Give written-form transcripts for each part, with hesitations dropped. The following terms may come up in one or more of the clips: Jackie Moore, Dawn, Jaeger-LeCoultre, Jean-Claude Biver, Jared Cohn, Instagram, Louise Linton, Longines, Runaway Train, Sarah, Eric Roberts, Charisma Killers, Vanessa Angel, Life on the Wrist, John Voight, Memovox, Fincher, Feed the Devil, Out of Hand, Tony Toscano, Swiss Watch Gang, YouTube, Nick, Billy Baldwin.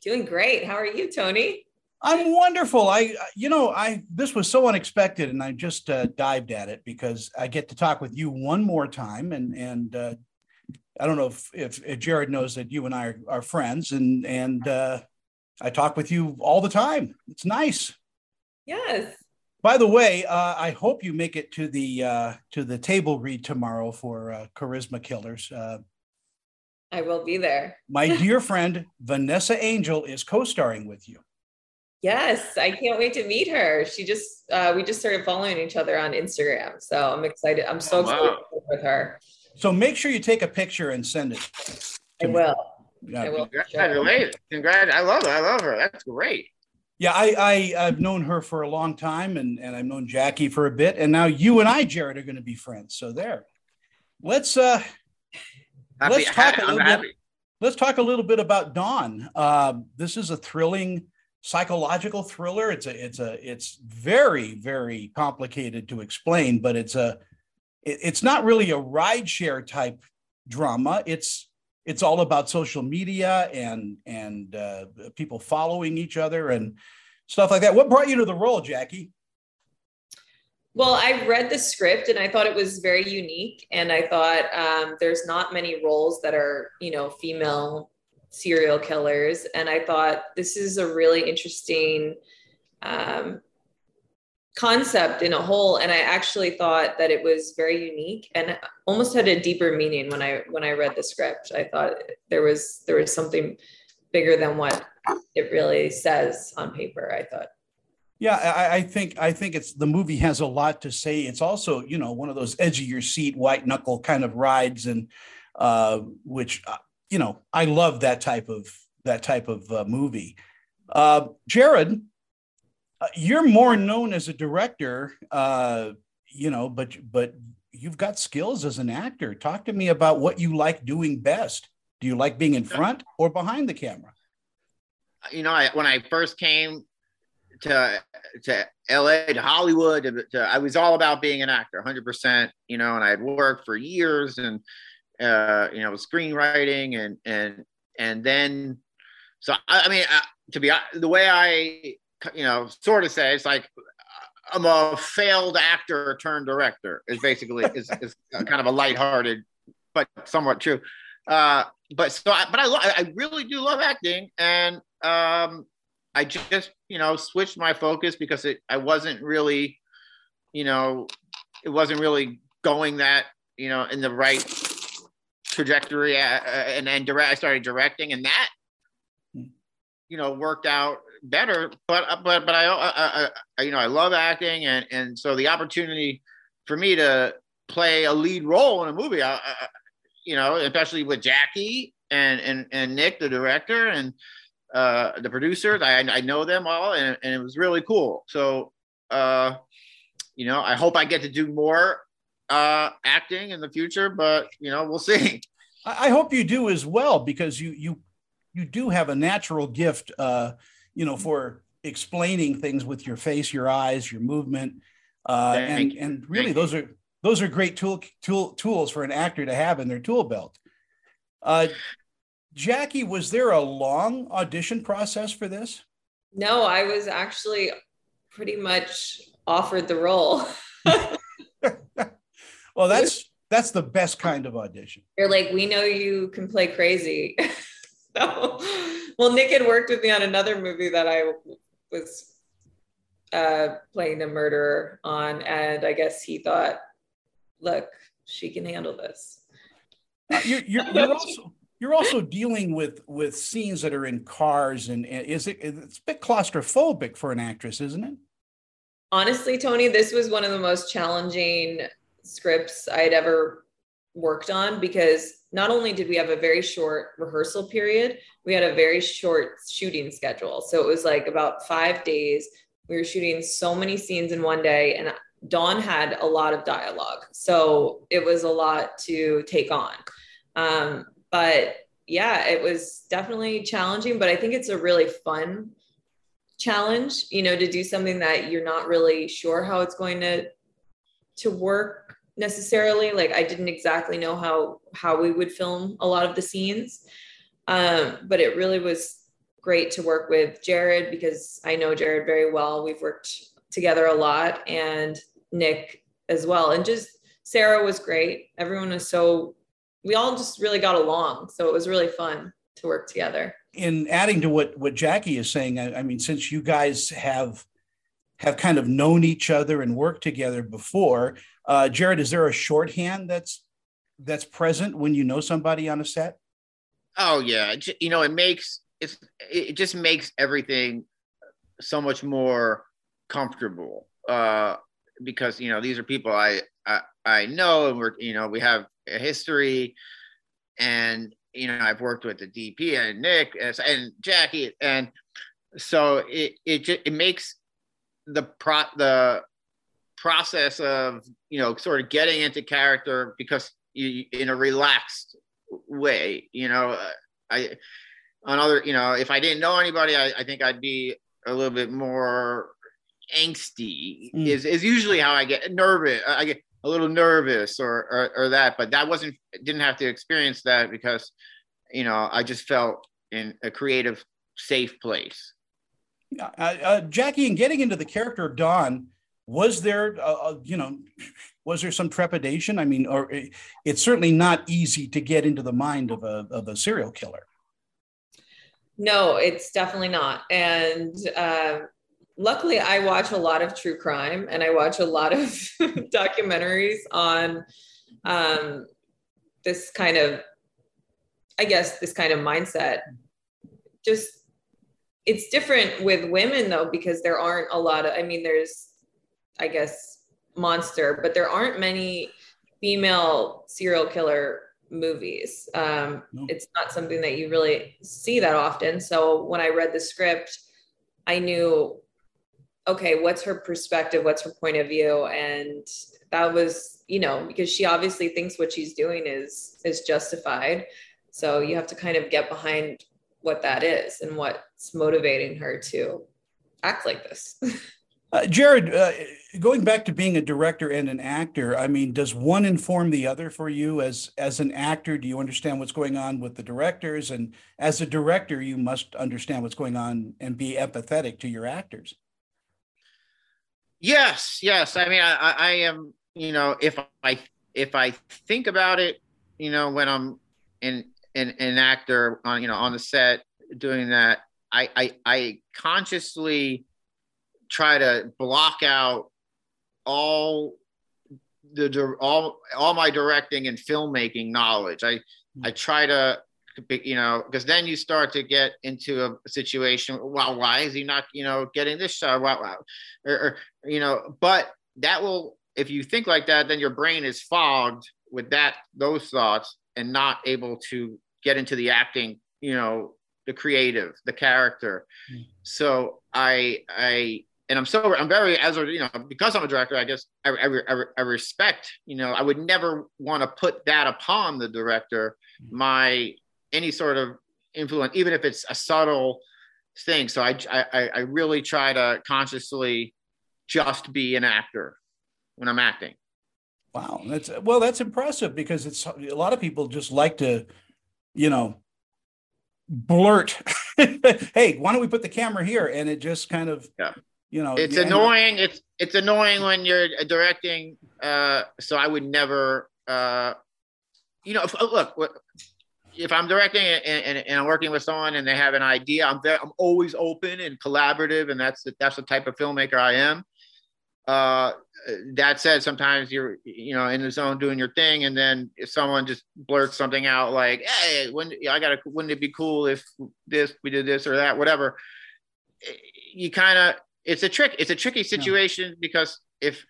Doing great. How are you, Tony? I'm wonderful. I this was so unexpected, and I just dived at it because I get to talk with you one more time. And I don't know if Jared knows that you and I are friends, and I talk with you all the time. It's nice. Yes. By the way, I hope you make it to the table read tomorrow for Charisma Killers. I will be there. My dear friend, Vanessa Angel is co-starring with you. Yes, I can't wait to meet her. We just started following each other on Instagram. So I'm excited. I'm so excited to work with her. So make sure you take a picture and send it. I will. Yeah. I will. Congratulations. I love her. That's great. Yeah, I've known her for a long time, and I've known Jackie for a bit. And now you and I, Jared, are going to be friends. So there. Let's talk a little bit about Dawn. This is a thrilling psychological thriller. It's very, very complicated to explain, but it's not really a rideshare type drama. It's all about social media and people following each other and stuff like that. What brought you to the role, Jackie? Well, I read the script and I thought it was very unique. And I thought there's not many roles that are, female serial killers. And I thought this is a really interesting concept in a whole. And I actually thought that it was very unique and almost had a deeper meaning when I read the script. I thought there was something bigger than what it really says on paper, I thought. Yeah, I think the movie has a lot to say. It's also, one of those edge of your seat, white knuckle kind of rides, and which, I love that type of movie. Jared, you're more known as a director, but you've got skills as an actor. Talk to me about what you like doing best. Do you like being in front or behind the camera? When I first came to LA, to Hollywood, I was all about being an actor, 100%, and I had worked for years and, screenwriting and then, so, the way I, sort of say, it's like, I'm a failed actor turned director is basically, is kind of a lighthearted, but somewhat true. I really do love acting. And, I just, switched my focus because it wasn't really going that, in the right trajectory, I started directing, and that, worked out better. But I love acting, and so the opportunity for me to play a lead role in a movie, especially with Jackie and Nick, the director, and the producers, I know them all, and it was really cool. So, I hope I get to do more acting in the future, but we'll see. I hope you do as well, because you do have a natural gift, for explaining things with your face, your eyes, your movement, and really those are great tools for an actor to have in their tool belt. Jackie, was there a long audition process for this? No, I was actually pretty much offered the role. Well, that's the best kind of audition. They're like, we know you can play crazy. Nick had worked with me on another movie that I was playing a murderer on, and I guess he thought, look, she can handle this. You're also... You're also dealing with scenes that are in cars, and it's a bit claustrophobic for an actress, isn't it? Honestly, Tony, this was one of the most challenging scripts I'd ever worked on, because not only did we have a very short rehearsal period, we had a very short shooting schedule. So it was like about 5 days. We were shooting so many scenes in one day, and Dawn had a lot of dialogue. So it was a lot to take on. But yeah, it was definitely challenging, but I think it's a really fun challenge, to do something that you're not really sure how it's going to work necessarily. Like, I didn't exactly know how we would film a lot of the scenes, but it really was great to work with Jared, because I know Jared very well. We've worked together a lot, and Nick as well. And just Sarah was great. Everyone was so, we all just really got along. So it was really fun to work together. And adding to what Jackie is saying, I mean, since you guys have kind of known each other and worked together before, Jared, is there a shorthand that's present when you know somebody on a set? Oh yeah. You know, it just makes everything so much more comfortable, because, you know, these are people I know, and we're, you know, we have a history, and, you know, I've worked with the DP and Nick and Jackie. And so it makes the process of, you know, sort of getting into character, because you, in a relaxed way, you know, if I didn't know anybody, I think I'd be a little bit more angsty. Is usually how I get nervous. I get a little nervous or that, but didn't have to experience that, because, you know, I just felt in a creative, safe place. Jackie, in getting into the character of Dawn, was there some trepidation? I mean, or it's certainly not easy to get into the mind of a serial killer. No, it's definitely not. And luckily, I watch a lot of true crime, and I watch a lot of documentaries on this kind of mindset. Just, it's different with women though, because there aren't a lot of, I mean, there's, I guess, monster, but there aren't many female serial killer movies. No. It's not something that you really see that often. So when I read the script, I knew, okay, what's her perspective? What's her point of view? And that was, you know, because she obviously thinks what she's doing is justified. So you have to kind of get behind what that is and what's motivating her to act like this. Jared, going back to being a director and an actor, I mean, does one inform the other for you? As an actor, do you understand what's going on with the directors? And as a director, you must understand what's going on and be empathetic to your actors. Yes. I mean, I am, you know, if I think about it, you know, when I'm an actor on, you know, on the set doing that, I consciously try to block out all my directing and filmmaking knowledge. I try to, you know, because then you start to get into a situation, wow, why is he not, you know, getting this shot? Wow. Or, you know, but that will, if you think like that, then your brain is fogged with those thoughts and not able to get into the acting, you know, the creative, the character. Mm. So I'm very, as a, you know, because I'm a director, I guess I respect, you know, I would never want to put that upon the director, my, any sort of influence, even if it's a subtle thing. So I really try to consciously just be an actor when I'm acting. Wow. That's impressive, because it's a lot of people just like to, you know, blurt. Hey, why don't we put the camera here? And it just kind of, yeah. You know, it's annoying. It's annoying when you're directing. So I would never, you know, if I'm directing and I'm working with someone and they have an idea, I'm always open and collaborative, and that's the type of filmmaker I am. That said, sometimes you're, you know, in the zone doing your thing, and then if someone just blurts something out like, "Hey, wouldn't it be cool if we did this or that, whatever?" You kind of, it's a tricky situation, yeah. Because if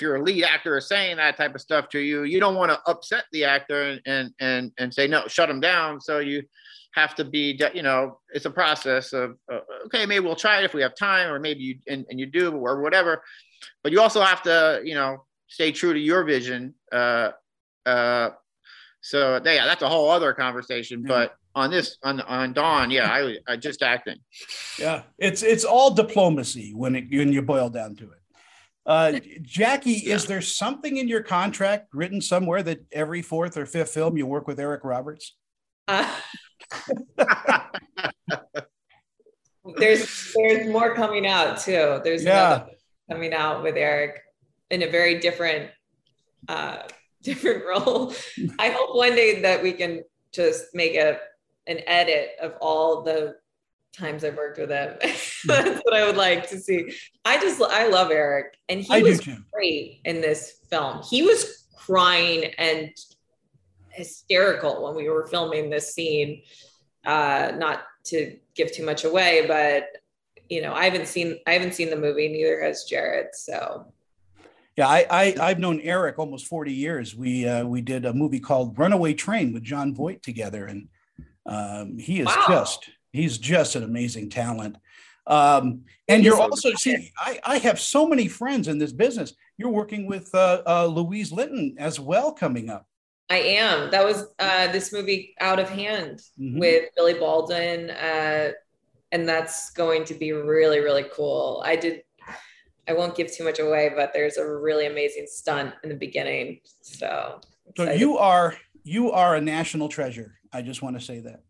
you're a lead actor is saying that type of stuff to you, you don't want to upset the actor and say, no, shut him down. So you have to be, you know, it's a process of, okay, maybe we'll try it if we have time, or maybe you, and you do, or whatever. But you also have to, you know, stay true to your vision. So yeah, that's a whole other conversation, mm-hmm. But on Dawn, yeah, I just acting. Yeah. It's all diplomacy when you boil down to it. Jackie, yeah. Is there something in your contract written somewhere that every fourth or fifth film you work with Eric Roberts? there's more coming out too. There's another coming out with Eric in a very different different role. I hope one day that we can just make an edit of all the times I've worked with him. That's what I would like to see. I love Eric, and he was great in this film. He was crying and hysterical when we were filming this scene. Not to give too much away, but you know, I haven't seen the movie, neither has Jared. So yeah, I've known Eric almost 40 years. We did a movie called Runaway Train with John Voight together, and he is he's just an amazing talent. And you're also seeing, I have so many friends in this business. You're working with Louise Linton as well coming up. I am. That was this movie Out of Hand with Billy Baldwin. And that's going to be really, really cool. I won't give too much away, but there's a really amazing stunt in the beginning. So you are a national treasure. I just want to say that.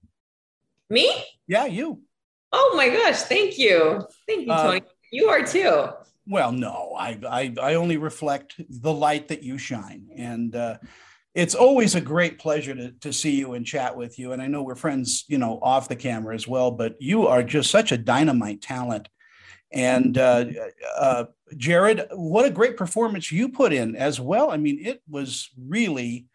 Me? Yeah, you. Oh my gosh. Thank you. Thank you, Tony. You are too. Well, no, I only reflect the light that you shine. And, it's always a great pleasure to see you and chat with you. And I know we're friends, you know, off the camera as well, but you are just such a dynamite talent. And Jared, what a great performance you put in as well. I mean, it was really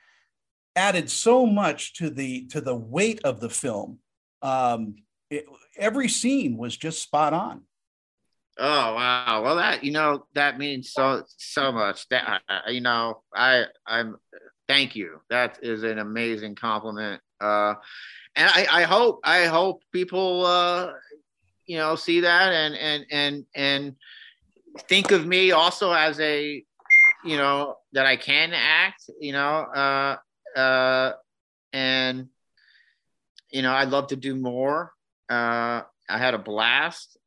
added so much to the weight of the film. Every scene was just spot on. Oh, wow. Well, that means so much that, I'm thank you. That is an amazing compliment. And I hope people, see that and think of me also as a, that I can act, and, I'd love to do more. I had a blast.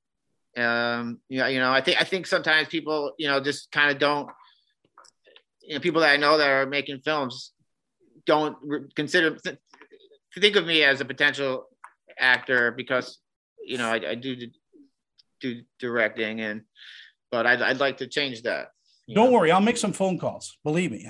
I think sometimes people, just kind of don't, people that I know that are making films don't think of me as a potential actor because, I do directing but I'd like to change that. Don't worry. I'll make some phone calls. Believe me.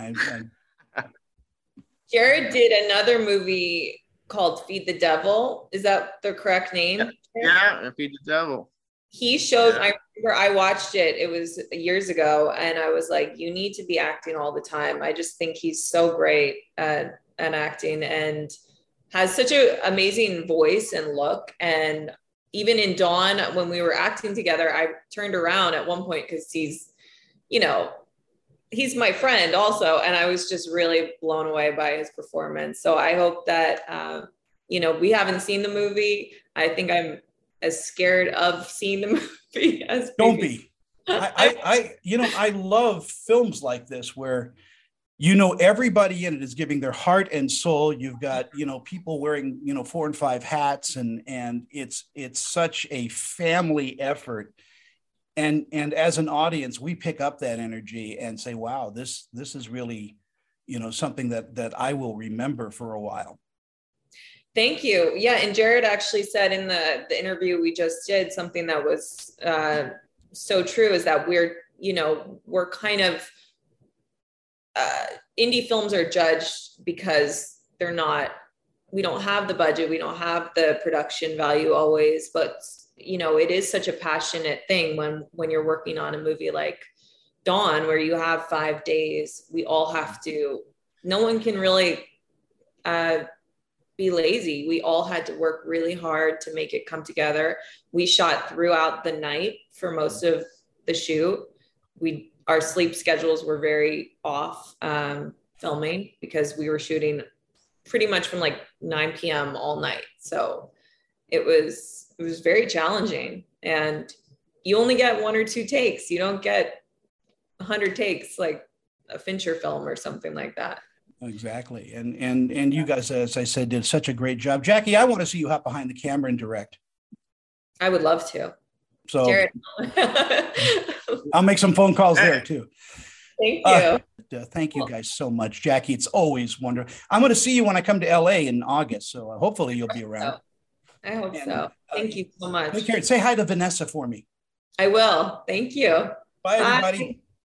Jared did another movie called Feed the Devil. Is that the correct name? Yeah. Feed the Devil. He shows, I remember I watched it. It was years ago. And I was like, you need to be acting all the time. I just think he's so great at acting and has such an amazing voice and look. And even in Dawn, when we were acting together, I turned around at one point because he's my friend also. And I was just really blown away by his performance. So I hope that, we haven't seen the movie. I think I'm as scared of seeing the movie as don't be. I love films like this where everybody in it is giving their heart and soul. You've got people wearing 4 and 5 hats, and it's such a family effort, and as an audience we pick up that energy and say, wow, this is really something that I will remember for a while. Thank you. Yeah. And Jared actually said in the interview we just did something that was so true, is that we're kind of indie films are judged because we don't have the budget. We don't have the production value always, but it is such a passionate thing when you're working on a movie like Dawn, where you have 5 days, we all have to, no one can really, be lazy. We all had to work really hard to make it come together. We shot throughout the night for most of the shoot. Our sleep schedules were very off filming because we were shooting pretty much from 9 p.m. all night. So it was very challenging, and you only get 1 or 2 takes. You don't get 100 takes like a Fincher film or something like that. Exactly. And you guys, as I said, did such a great job. Jackie, I want to see you hop behind the camera and direct. I would love to. So Jared. I'll make some phone calls there too. Thank you. Thank you guys so much. Jackie, it's always wonderful. I'm going to see you when I come to LA in August. So hopefully you'll be around. I hope so. Thank you so much. Take care. Say hi to Vanessa for me. I will. Thank you. Bye, everybody. Bye.